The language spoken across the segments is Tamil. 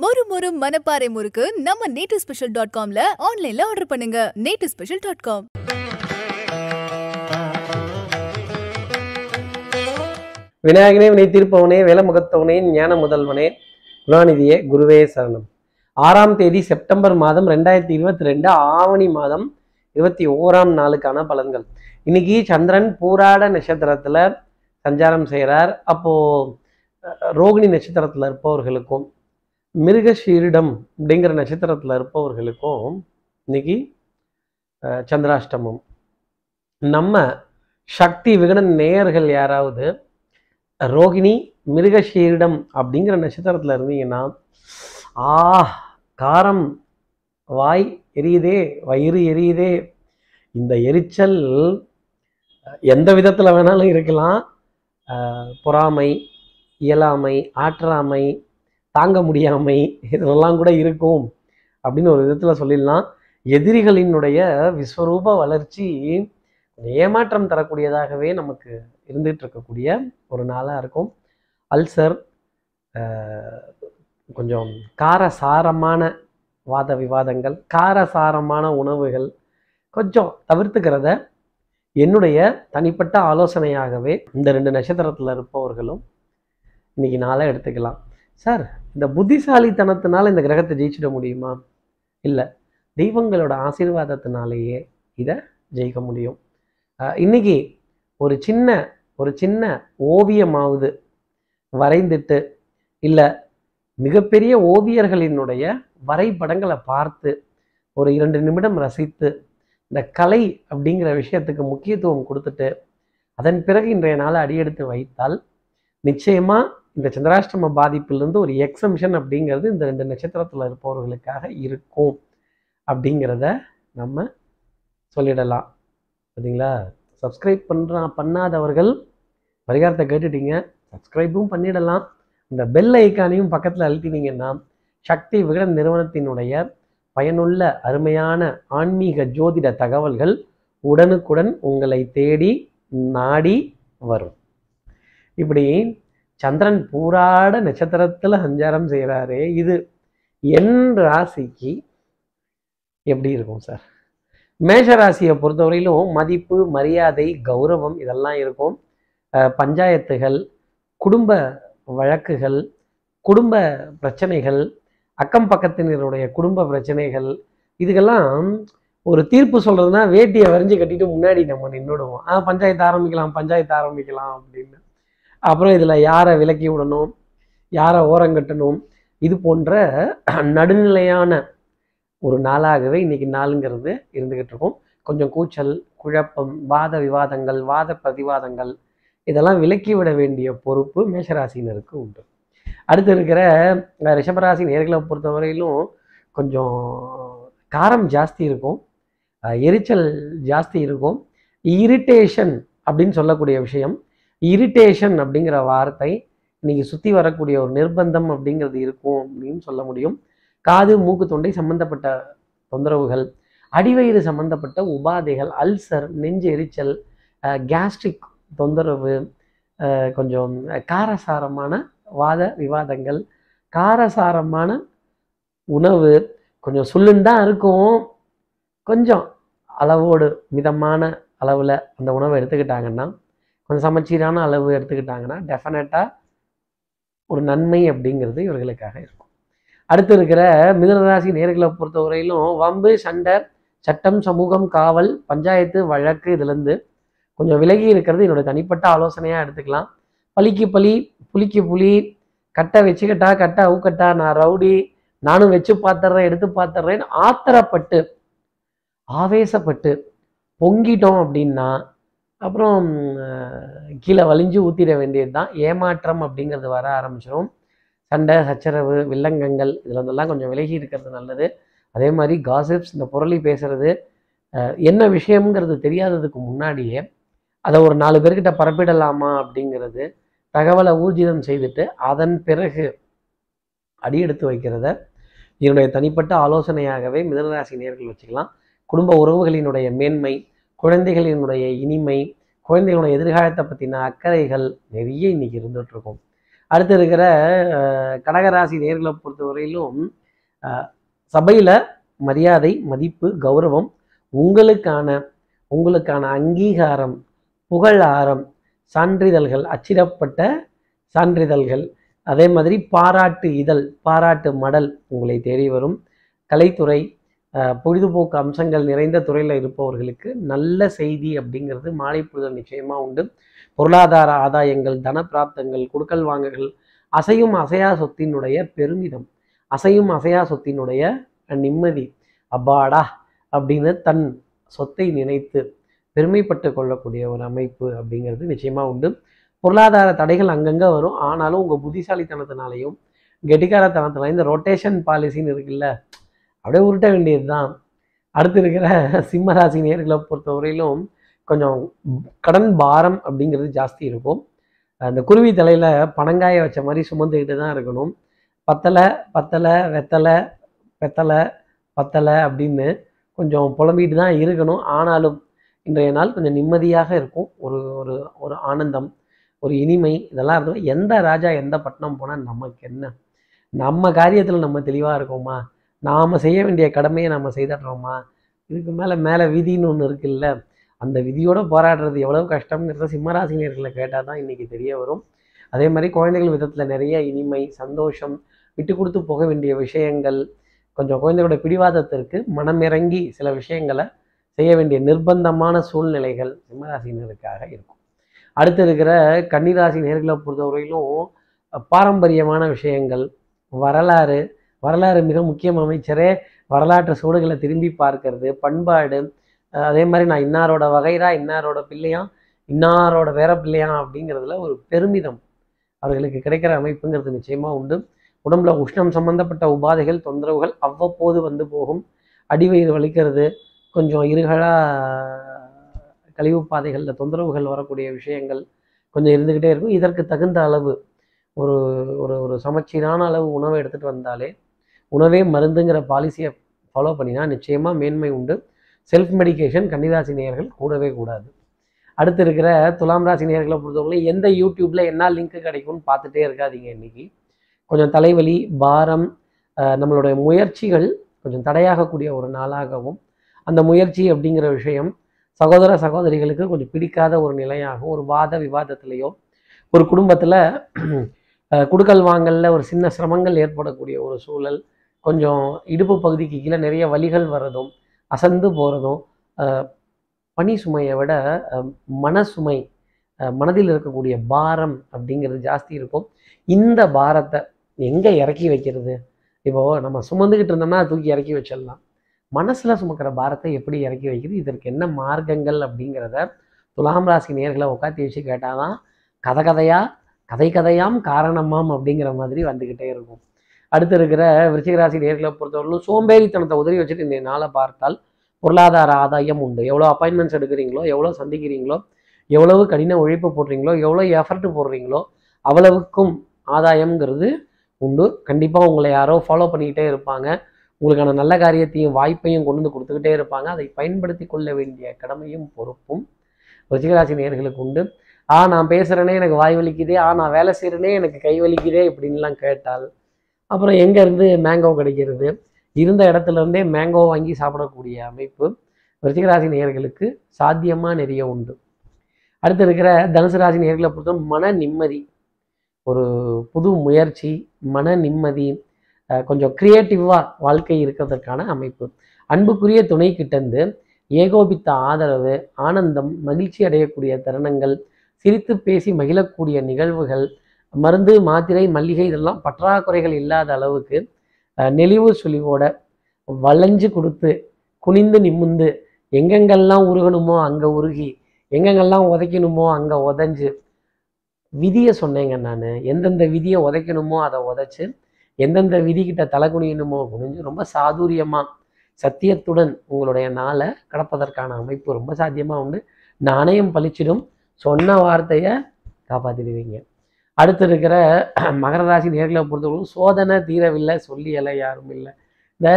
மொறு மனப்பாறை முறுக்கு நம்ம nativespecial.com ஆன்லைன்ல ஆர்டர் பண்ணுங்க. nativespecial.com. விநாயகனே, வினை தீர்ப்பவனே, வேலமுகத்தவனே, ஞான முதல்வனே, குணாநிதியே, குருவே சரணம். 6ஆம் தேதி செப்டம்பர் மாதம் 2022 ஆவணி மாதம் 21ஆம் நாளுக்கான பலன்கள். இன்னைக்கு சந்திரன் பூராட நட்சத்திரத்துல சஞ்சாரம் செய்கிறார். அப்போ ரோகிணி நட்சத்திரத்துல இருப்பவர்களுக்கும் மிருகஷீரிடம் அப்படிங்கிற நட்சத்திரத்துல இருப்பவர்களுக்கும் இன்னைக்கு சந்திராஷ்டமம். நம்ம சக்தி விகடன் நேயர்கள் யாராவது ரோகிணி மிருகஷீரிடம் அப்படிங்கிற நட்சத்திரத்துல இருந்தீங்கன்னா, காரம் வாய் எரியுதே, வயிறு எரியுதே, இந்த எரிச்சல் எந்த விதத்தில் வேணாலும் இருக்கலாம். பொறாமை, இயலாமை, ஆற்றாமை, தாங்க முடியாமை, இதெல்லாம் கூட இருக்கும் அப்படின்னு ஒரு விதத்தில் சொல்லிடலாம். எதிரிகளினுடைய விஸ்வரூப வளர்ச்சி ஏமாற்றம் தரக்கூடியதாகவே நமக்கு இருந்துகிட்டு இருக்கக்கூடிய ஒரு நாளாக இருக்கும். அல்சர், கொஞ்சம் காரசாரமான வாத விவாதங்கள், காரசாரமான உணவுகள் கொஞ்சம் தவிர்த்துக்கிறத என்னுடைய தனிப்பட்ட ஆலோசனையாகவே இந்த 2 நட்சத்திரத்தில் இருப்பவர்களும் இன்னைக்கு நாளாக எடுத்துக்கலாம். சார், இந்த புத்திசாலித்தனத்தினால இந்த கிரகத்தை ஜெயிச்சிட முடியுமா? இல்லை, தெய்வங்களோட ஆசீர்வாதத்தினாலேயே இதை ஜெயிக்க முடியும். இன்னைக்கு ஒரு சின்ன ஓவியமாவது வரைந்துட்டு, இல்லை மிகப்பெரிய ஓவியர்களினுடைய வரைபடங்களை பார்த்து ஒரு 2 நிமிடம் ரசித்து, இந்த கலை அப்படிங்கிற விஷயத்துக்கு முக்கியத்துவம் கொடுத்துட்டு அதன் பிறகு இன்றைய நாளை அடியெடுத்து வைத்தால் நிச்சயமாக இந்த சந்திராஷ்டம பாதிப்பிலிருந்து ஒரு எக்ஸம்ஷன் அப்படிங்கிறது இந்த 2 நட்சத்திரத்தில் இருப்பவர்களுக்காக இருக்கும் அப்படிங்கிறத நம்ம சொல்லிடலாம். சரிங்களா? சப்ஸ்கிரைப் பண்ணாதவர்கள் பரிகாரத்தை கேட்டுட்டீங்க, சப்ஸ்கிரைபும் பண்ணிடலாம். இந்த பெல் ஐக்கானையும் பக்கத்தில் அழுத்தினீங்கன்னா சக்தி விகடன் நிறுவனத்தினுடைய பயனுள்ள அருமையான ஆன்மீக ஜோதிட தகவல்கள் உடனுக்குடன் உங்களை தேடி நாடி வரும். இப்படி சந்திரன் பூராட நட்சத்திரத்தில் சஞ்சாரம் செய்கிறாரே, இது என் ராசிக்கு எப்படி இருக்கும் சார்? மேஷ ராசியை பொறுத்தவரையிலும் மதிப்பு, மரியாதை, கௌரவம் இதெல்லாம் இருக்கும். பஞ்சாயத்துகள், குடும்ப வழக்குகள், குடும்ப பிரச்சனைகள், அக்கம் பக்கத்தினருடைய குடும்ப பிரச்சனைகள், இதுக்கெல்லாம் ஒரு தீர்ப்பு சொல்கிறதுனா வேட்டியை வரைஞ்சி கட்டிட்டு முன்னாடி நம்ம நின்றுடுவோம். பஞ்சாயத்து ஆரம்பிக்கலாம் அப்படின்னு. அப்புறம் இதில் யாரை விலக்கி விடணும், யாரை ஓரங்கட்டணும், இது போன்ற நடுநிலையான ஒரு நாளாகவே இன்னைக்கு நாளுங்கிறது இருந்துக்கிட்டு இருக்கும். கொஞ்சம் கூச்சல், குழப்பம், வாத விவாதங்கள், வாத பிரதிவாதங்கள் இதெல்லாம் விலக்கிவிட வேண்டிய பொறுப்பு மேஷராசினருக்கு உண்டு. அடுத்து இருக்கிற ரிஷபராசி நேர்களை பொறுத்தவரையிலும் கொஞ்சம் காரம் ஜாஸ்தி இருக்கும், எரிச்சல் ஜாஸ்தி இருக்கும். இரிட்டேஷன் அப்படின்னு சொல்லக்கூடிய விஷயம், இரிட்டேஷன் அப்படிங்கிற வார்த்தை இன்னைக்கு சுற்றி வரக்கூடிய ஒரு நிர்பந்தம் அப்படிங்கிறது இருக்கும் அப்படின்னு சொல்ல முடியும். காது, மூக்கு, தொண்டை சம்பந்தப்பட்ட தொந்தரவுகள், அடிவயிறு சம்பந்தப்பட்ட உபாதைகள், அல்சர், நெஞ்சு எரிச்சல், கேஸ்ட்ரிக் தொந்தரவு, கொஞ்சம் காரசாரமான வாத விவாதங்கள், காரசாரமான உணவு, கொஞ்சம் சுல்லுந்தான் இருக்கும். கொஞ்சம் அளவோடு மிதமான அளவில் அந்த உணவை எடுத்துக்கிட்டாங்கன்னா, கொஞ்சம் சமச்சீரான அளவு எடுத்துக்கிட்டாங்கன்னா டெஃபினட்டாக ஒரு நன்மை அப்படிங்கிறது இவர்களுக்காக இருக்கும். அடுத்து இருக்கிற மிதுனராசி நேர்களை பொறுத்தவரையிலும் வம்பு, சண்டை, சட்டம், சமூகம், காவல், பஞ்சாயத்து, வழக்கு இதுலேருந்து கொஞ்சம் விலகி இருக்கிறது என்னோட தனிப்பட்ட ஆலோசனையாக எடுத்துக்கலாம். பலிக்கு பலி, புளிக்கு புளி, கட்டை வச்சுக்கிட்டா கட்டை, அவுக்கட்டா, நான் ரவுடி, நானும் வச்சு பார்த்துட்றேன், எடுத்து பார்த்துட்றேன்னு ஆத்திரப்பட்டு ஆவேசப்பட்டு பொங்கிட்டோம் அப்படின்னா அப்புறம் கீழே வலிஞ்சு ஊற்றிட வேண்டியது தான். ஏமாற்றம் அப்படிங்கிறது வர ஆரம்பிச்சிடும். சண்டை, சச்சரவு, வில்லங்கங்கள் இதுலெல்லாம் கொஞ்சம் விலகி இருக்கிறது நல்லது. அதே மாதிரி காசிப்ஸ், இந்த புரளி பேசுறது, என்ன விஷயம்ங்கிறது தெரியாததுக்கு முன்னாடியே அதை ஒரு 4 பேர்கிட்ட பரப்பிடலாமா அப்படிங்கிறது, தகவலை ஊர்ஜிதம் செய்துட்டு அதன் பிறகு அடியெடுத்து வைக்கிறத என்னுடைய தனிப்பட்ட ஆலோசனையாகவே மிதுனராசி நேயர்கள் வச்சுக்கலாம். குடும்ப உறவுகளினுடைய மேன்மை, குழந்தைகளினுடைய இனிமை, குழந்தைகளுடைய எதிர்காலத்தை பற்றின அக்கறைகள் நிறைய இன்னைக்கு இருந்துகிட்ருக்கும். அடுத்து இருக்கிற கடகராசி நேர்களை பொறுத்தவரையிலும் சபையில் மரியாதை, மதிப்பு, கௌரவம், உங்களுக்கான அங்கீகாரம், புகழாரம், சான்றிதழ்கள், அச்சிடப்பட்ட சான்றிதழ்கள், அதே மாதிரி பாராட்டு இதழ், பாராட்டு மடல் உங்களை தேடி வரும். கலைத்துறை, பொழுதுபோக்கு அம்சங்கள் நிறைந்த துறையில் இருப்பவர்களுக்கு நல்ல செய்தி அப்படிங்கிறது மாலை பொழுதில் நிச்சயமாக உண்டு. பொருளாதார ஆதாயங்கள், தன பிராப்தங்கள், கொடுக்கல் வாங்குகள், அசையும் அசையா சொத்தினுடைய பெருமிதம், அசையும் அசையா சொத்தினுடைய நிம்மதி, அப்பாடா அப்படின்னு தன் சொத்தை நினைத்து பெருமைப்பட்டு கொள்ளக்கூடிய ஒரு அமைப்பு அப்படிங்கிறது நிச்சயமாக உண்டு. பொருளாதார தடைகள் அங்கங்கே வரும். ஆனாலும் உங்கள் புத்திசாலித்தனத்தினாலையும் கெட்டிக்காரத்தனத்தினாலையும் இந்த ரொட்டேஷன் பாலிசின்னு இருக்குல்ல, அப்படியே உருட்ட வேண்டியது தான். அடுத்து இருக்கிற சிம்மராசி நேர்களை பொறுத்தவரையிலும் கொஞ்சம் கடன் பாரம் அப்படிங்கிறது ஜாஸ்தி இருக்கும். அந்த குருவி தலையில் பனங்காய வச்ச மாதிரி சுமந்துக்கிட்டு தான் இருக்கணும். பத்தலை அப்படின்னு கொஞ்சம் புலம்பிகிட்டு தான் இருக்கணும். ஆனாலும் இன்றைய நாள் கொஞ்சம் நிம்மதியாக இருக்கும். ஒரு ஒரு ஒரு ஆனந்தம், ஒரு இனிமை, இதெல்லாம் இருந்தோம். எந்த ராஜா எந்த பட்டணம் போனால் நமக்கு என்ன? நம்ம காரியத்தில் நம்ம தெளிவாக இருக்கோமா? நாம் செய்ய வேண்டிய கடமையை நம்ம செய்துடுறோமா? இதுக்கு மேலே விதின்னு ஒன்று இருக்குல்ல, அந்த விதியோடு போராடுறது எவ்வளோ கஷ்டங்கிறத சிம்மராசினியர்களை கேட்டால் தான் இன்றைக்கி தெரிய வரும். அதே மாதிரி குழந்தைகள் விதத்தில் நிறைய இனிமை, சந்தோஷம், விட்டு கொடுத்து போக வேண்டிய விஷயங்கள், கொஞ்சம் குழந்தைகளோட பிடிவாதத்திற்கு மனமிறங்கி சில விஷயங்களை செய்ய வேண்டிய நிர்பந்தமான சூழ்நிலைகள் சிம்மராசினருக்காக இருக்கும். அடுத்து இருக்கிற கன்னிராசி நேர்களை பொறுத்தவரையிலும் பாரம்பரியமான விஷயங்கள், வரலாறு மிக முக்கியம். அமைச்சரே, வரலாற்று சூடுகளை திரும்பி பார்க்கறது, பண்பாடு, அதே மாதிரி நான் இன்னாரோட வகைரா, இன்னாரோட பிள்ளையான், இன்னாரோட வேற பிள்ளையான் அப்படிங்கிறதுல ஒரு பெருமிதம் அவர்களுக்கு கிடைக்கிற அமைப்புங்கிறது நிச்சயமாக உண்டு. உடம்புல உஷ்ணம் சம்பந்தப்பட்ட உபாதைகள், தொந்தரவுகள் அவ்வப்போது வந்து போகும். அடிவயிறு வலிக்கிறது, கொஞ்சம் இருகலாக கழிவு பாதைகளில் தொந்தரவுகள் வரக்கூடிய விஷயங்கள் கொஞ்சம் இருந்துக்கிட்டே இருக்கும். இதற்கு தகுந்த அளவு ஒரு ஒரு ஒரு சமச்சீரான அளவு உணவை எடுத்துகிட்டு வந்தாலே, உணவே மருந்துங்கிற பாலிசியை ஃபாலோ பண்ணினா நிச்சயமாக மேன்மை உண்டு. செல்ஃப் மெடிக்கேஷன் கன்னிராசி நேயர்கள் கூடவே கூடாது. அடுத்து இருக்கிற துலாம் ராசி நேயர்களை பொறுத்தவரைக்கும் எந்த யூடியூப்பில் என்ன லிங்க் கிடைக்கும்னு பார்த்துட்டே இருக்காதீங்க. இன்றைக்கி கொஞ்சம் தலைவலி, பாரம், நம்மளுடைய முயற்சிகள் கொஞ்சம் தடையாகக்கூடிய ஒரு நாளாகவும், அந்த முயற்சி அப்படிங்கிற விஷயம் சகோதர சகோதரிகளுக்கு கொஞ்சம் பிடிக்காத ஒரு நிலையாகவும், ஒரு வாத விவாதத்திலையோ ஒரு குடும்பத்தில் குடுக்கல் வாங்கல்ல ஒரு சின்ன சிரமங்கள் ஏற்படக்கூடிய ஒரு சூழல், கொஞ்சம் இடுப்பு பகுதிக்கு கீழே நிறைய வலிகள் வர்றதும், அசந்து போகிறதும், பணி சுமையை விட மனசுமை, மனதில் இருக்கக்கூடிய பாரம் அப்படிங்கிறது ஜாஸ்தி இருக்கும். இந்த பாரத்தை எங்கே இறக்கி வைக்கிறது? இப்போது நம்ம சுமந்துக்கிட்டு இருந்தோம்னா தூக்கி இறக்கி வச்சிடலாம். மனசில் சுமக்கிற பாரத்தை எப்படி இறக்கி வைக்கிறது? இதற்கு என்ன மார்க்கங்கள் அப்படிங்கிறத துலாம் ராசி நேர்களை உட்காந்து வச்சு கேட்டால் தான் கதை கதையாம் காரணமாம் அப்படிங்கிற மாதிரி வந்துக்கிட்டே இருக்கும். அடுத்து இருக்கிற விருச்சிகராசி நேர்களை பொறுத்தவரையிலும் சோம்பேறித்தனத்தை உதவி வச்சுட்டு இந்த நாளை பார்த்தால் பொருளாதார ஆதாயம் உண்டு. எவ்வளோ அப்பாயின்மெண்ட்ஸ் எடுக்கிறீங்களோ, எவ்வளோ சந்திக்கிறீங்களோ, எவ்வளவு கடின உழைப்பு போடுறீங்களோ, எவ்வளோ எஃபர்ட் போடுறீங்களோ, அவ்வளவுக்கும் ஆதாயம்ங்கிறது உண்டு. கண்டிப்பாக உங்களை யாரோ ஃபாலோ பண்ணிக்கிட்டே இருப்பாங்க. உங்களுக்கான நல்ல காரியத்தையும் வாய்ப்பையும் கொண்டு வந்து கொடுத்துக்கிட்டே இருப்பாங்க. அதை பயன்படுத்தி கொள்ள வேண்டிய கடமையும் பொறுப்பும் விருச்சிகராசி நேயர்களுக்கு உண்டு. நான் பேசுகிறேனே எனக்கு வாய் வலிக்குதே, நான் வேலை செய்கிறேனே எனக்கு கை வலிக்குதே இப்படின்லாம் கேட்டால் அப்புறம் எங்கேருந்து மேங்கோ கிடைக்கிறது? இருந்த இடத்துலேருந்தே மேங்கோ வாங்கி சாப்பிடக்கூடிய அமைப்பு விருச்சிகராசி நேயர்களுக்கு சாத்தியமாக நிறைய உண்டு. அடுத்து இருக்கிற தனுசு ராசி நேயர்களை பொறுத்த மன நிம்மதி, ஒரு புது முயற்சி, மன நிம்மதி, கொஞ்சம் க்ரியேட்டிவாக வாழ்க்கை இருக்கிறதுக்கான அமைப்பு. அன்புக்குரிய துணை கிட்டந்து ஏகோபித்த ஆதரவு, ஆனந்தம், மகிழ்ச்சி அடையக்கூடிய தருணங்கள், சிரித்து பேசி மகிழக்கூடிய நிகழ்வுகள், மருந்து, மாத்திரை, மல்லிகை இதெல்லாம் பற்றாக்குறைகள் இல்லாத அளவுக்கு நெளிவு சுழிவோட வளைஞ்சு கொடுத்து, குனிந்து நிமிந்து, எங்கெங்கெல்லாம் உருகணுமோ அங்கே உருகி, எங்கெங்கெல்லாம் உதைக்கணுமோ அங்கே உதைஞ்சு, விதியை சொன்னேங்க நான், எந்தெந்த விதியை உதைக்கணுமோ அதை உதைச்சு, எந்தெந்த விதிக்கிட்ட தலை குனியணுமோ குனிஞ்சு, ரொம்ப சாதுரியமாக சத்தியத்துடன் உங்களுடைய நாளை கடப்பதற்கான அமைப்பு ரொம்ப சாத்தியமாக உண்டு. நாணயம் பழிச்சிடும், சொன்ன வார்த்தையை காப்பாற்றிடுவீங்க. அடுத்து இருக்கிற மகர ராசி நேர்களை பொறுத்தவரைக்கும் சோதனை தீரவில்லை, சொல்லியலை யாரும் இல்லை. இந்த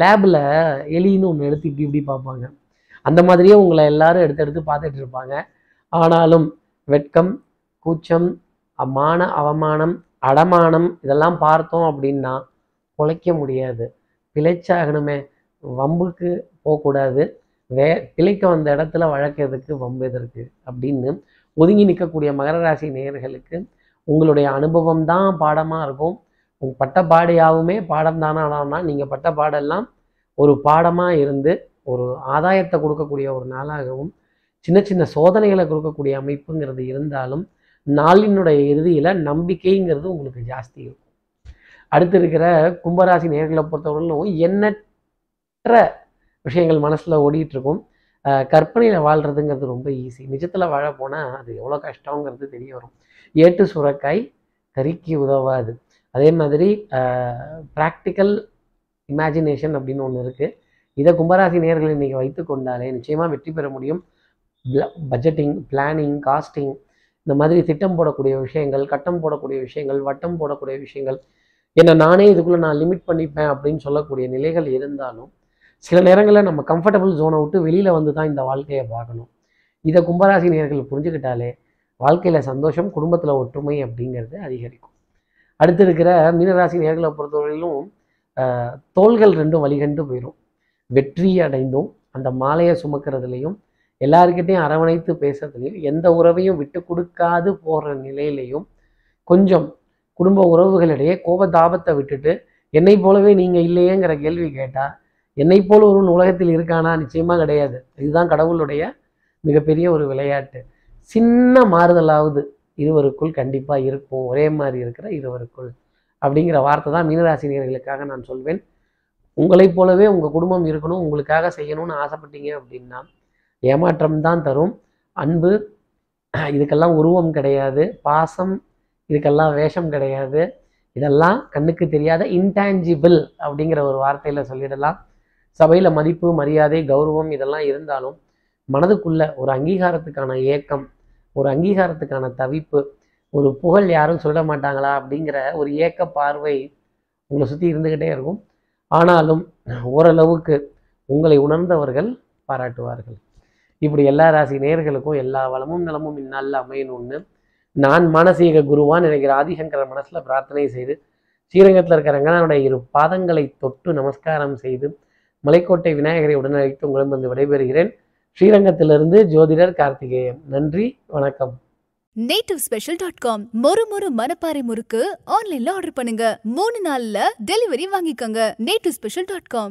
லேபில் எலின்னு ஒன்று எடுத்து இப்படி பார்ப்பாங்க, அந்த மாதிரியே உங்களை எல்லாரும் எடுத்து பார்த்துட்டு இருப்பாங்க. ஆனாலும் வெட்கம், கூச்சம், மான அவமானம், அடமானம் இதெல்லாம் பார்த்தோம் அப்படின்னா பிழைக்க முடியாது. பிழைச்சாகணுமே, வம்புக்கு போகக்கூடாது. பிழைக்க வந்த இடத்துல வழக்கு எதுக்கு, வம்பு எதற்கு அப்படின்னு ஒதுங்கி நிற்கக்கூடிய மகர ராசி நேயர்களுக்கு உங்களுடைய அனுபவம் தான் பாடமாக இருக்கும். உங்கள் பட்ட பாடையாகவுமே பாடம் தானே. ஆனால் நீங்கள் பட்ட பாடெல்லாம் ஒரு பாடமாக இருந்து ஒரு ஆதாயத்தை கொடுக்கக்கூடிய ஒரு நாளாகவும் சின்ன சின்ன சோதனைகளை கொடுக்கக்கூடிய அமைப்புங்கிறது இருந்தாலும் நாளினுடைய இறுதியில் நம்பிக்கைங்கிறது உங்களுக்கு ஜாஸ்தி இருக்கும். அடுத்து இருக்கிற கும்பராசி நேயர்களை பொறுத்தவரையிலும் எண்ணற்ற விஷயங்கள் மனசில் ஓடிட்டுருக்கும். கற்பனையில் வாழ்கிறதுங்கிறது ரொம்ப ஈஸி. நிஜத்தில் வாழ போனால் அது எவ்வளோ கஷ்டங்கிறது தெரிய வரும். ஏட்டு சுரக்காய் கறிக்கு உதவாது. அதே மாதிரி ப்ராக்டிக்கல் இமேஜினேஷன் அப்படின்னு ஒன்று இருக்குது. இதை கும்பராசி நேயர்கள் இன்றைக்கி வைத்து கொண்டாலே நிச்சயமாக வெற்றி பெற முடியும். பட்ஜெட்டிங், பிளானிங், காஸ்டிங், இந்த மாதிரி திட்டம் போடக்கூடிய விஷயங்கள், கட்டம் போடக்கூடிய விஷயங்கள், வட்டம் போடக்கூடிய விஷயங்கள், ஏன்னா நானே இதுக்குள்ளே நான் லிமிட் பண்ணிப்பேன் அப்படின்னு சொல்லக்கூடிய நிலைகள் இருந்தாலும் சில நேரங்களில் நம்ம கம்ஃபர்டபுள் ஜோனை விட்டு வெளியில் வந்து தான் இந்த வாழ்க்கையை பார்க்கணும். இதை கும்பராசி நேயர்கள் புரிஞ்சுக்கிட்டாலே வாழ்க்கையில் சந்தோஷம், குடும்பத்தில் ஒற்றுமை அப்படிங்கிறது அதிகரிக்கும். அடுத்து இருக்கிற மீனராசி நேயர்களை பொறுத்தவரையிலும் தோள்கள் ரெண்டும் வழிகண்டு போயிடும். வெற்றி அடைந்தும் அந்த மாலையை சுமக்கிறதுலையும் எல்லாருக்கிட்டையும் அரவணைத்து பேசுறதுலையும் எந்த உறவையும் விட்டு கொடுக்காது போகிற நிலையிலையும் கொஞ்சம் குடும்ப உறவுகளிடையே கோபதாபத்தை விட்டுட்டு என்னை போலவே நீங்கள் இல்லையேங்கிற கேள்வி கேட்டால் என்னை போல ஒரு உலகத்தில் இருக்கானா, நிச்சயமாக கிடையாது. இதுதான் கடவுளுடைய மிகப்பெரிய ஒரு விளையாட்டு. சின்ன மாறுதலாவது இருவருக்குள் கண்டிப்பாக இருக்கும். ஒரே மாதிரி இருக்கிற இருவருக்குள் அப்படிங்கிற வார்த்தை தான் மீனராசி நேயர்களுக்காக நான் சொல்வேன். உங்களைப் போலவே உங்கள் குடும்பம் இருக்கணும், உங்களுக்காக செய்யணும்னு ஆசைப்பட்டீங்க அப்படின்னா ஏமாற்றம் தான் தரும். அன்பு இதுக்கெல்லாம் உருவம் கிடையாது, பாசம் இதுக்கெல்லாம் வேஷம் கிடையாது, இதெல்லாம் கண்ணுக்கு தெரியாத இன்டான்ஜிபிள் அப்படிங்கிற ஒரு வார்த்தையில் சொல்லிடலாம். சபையில் மதிப்பு, மரியாதை, கௌரவம் இதெல்லாம் இருந்தாலும் மனதுக்குள்ள ஒரு அங்கீகாரத்துக்கான ஏக்கம், ஒரு அங்கீகாரத்துக்கான தவிப்பு, ஒரு புகழ் யாரும் சொல்ல மாட்டாங்களா அப்படிங்கிற ஒரு ஏக்க பார்வை உங்களை சுற்றி இருந்துக்கிட்டே இருக்கும். ஆனாலும் ஓரளவுக்கு உங்களை உணர்ந்தவர்கள் பாராட்டுவார்கள். இப்படி எல்லா ராசி நேயர்களுக்கும் எல்லா வளமும் நலமும் இந்நாளில் அமையணும்னு நான் மானசீக குருவான் நினைக்கிற ஆதிசங்கரன் மனசில் பிரார்த்தனை செய்து, ஸ்ரீரங்கத்தில் இருக்கிற ரங்கனாருடைய இரு பாதங்களை தொட்டு நமஸ்காரம் செய்து, மலைக்கோட்டை விநாயகரை உடனழைத்து உங்களிடம் வந்து விடைபெறுகிறேன். ஸ்ரீரங்கத்திலிருந்து ஜோதிடர் கார்த்திகேயன். நன்றி, வணக்கம். nativespecial.com மொறு மணப்பாறை முறுக்கு ஆன்லைன்ல ஆர்டர் பண்ணுங்க. 3 நாள்ல டெலிவரி வாங்கிக்கோங்க. nativespecial.com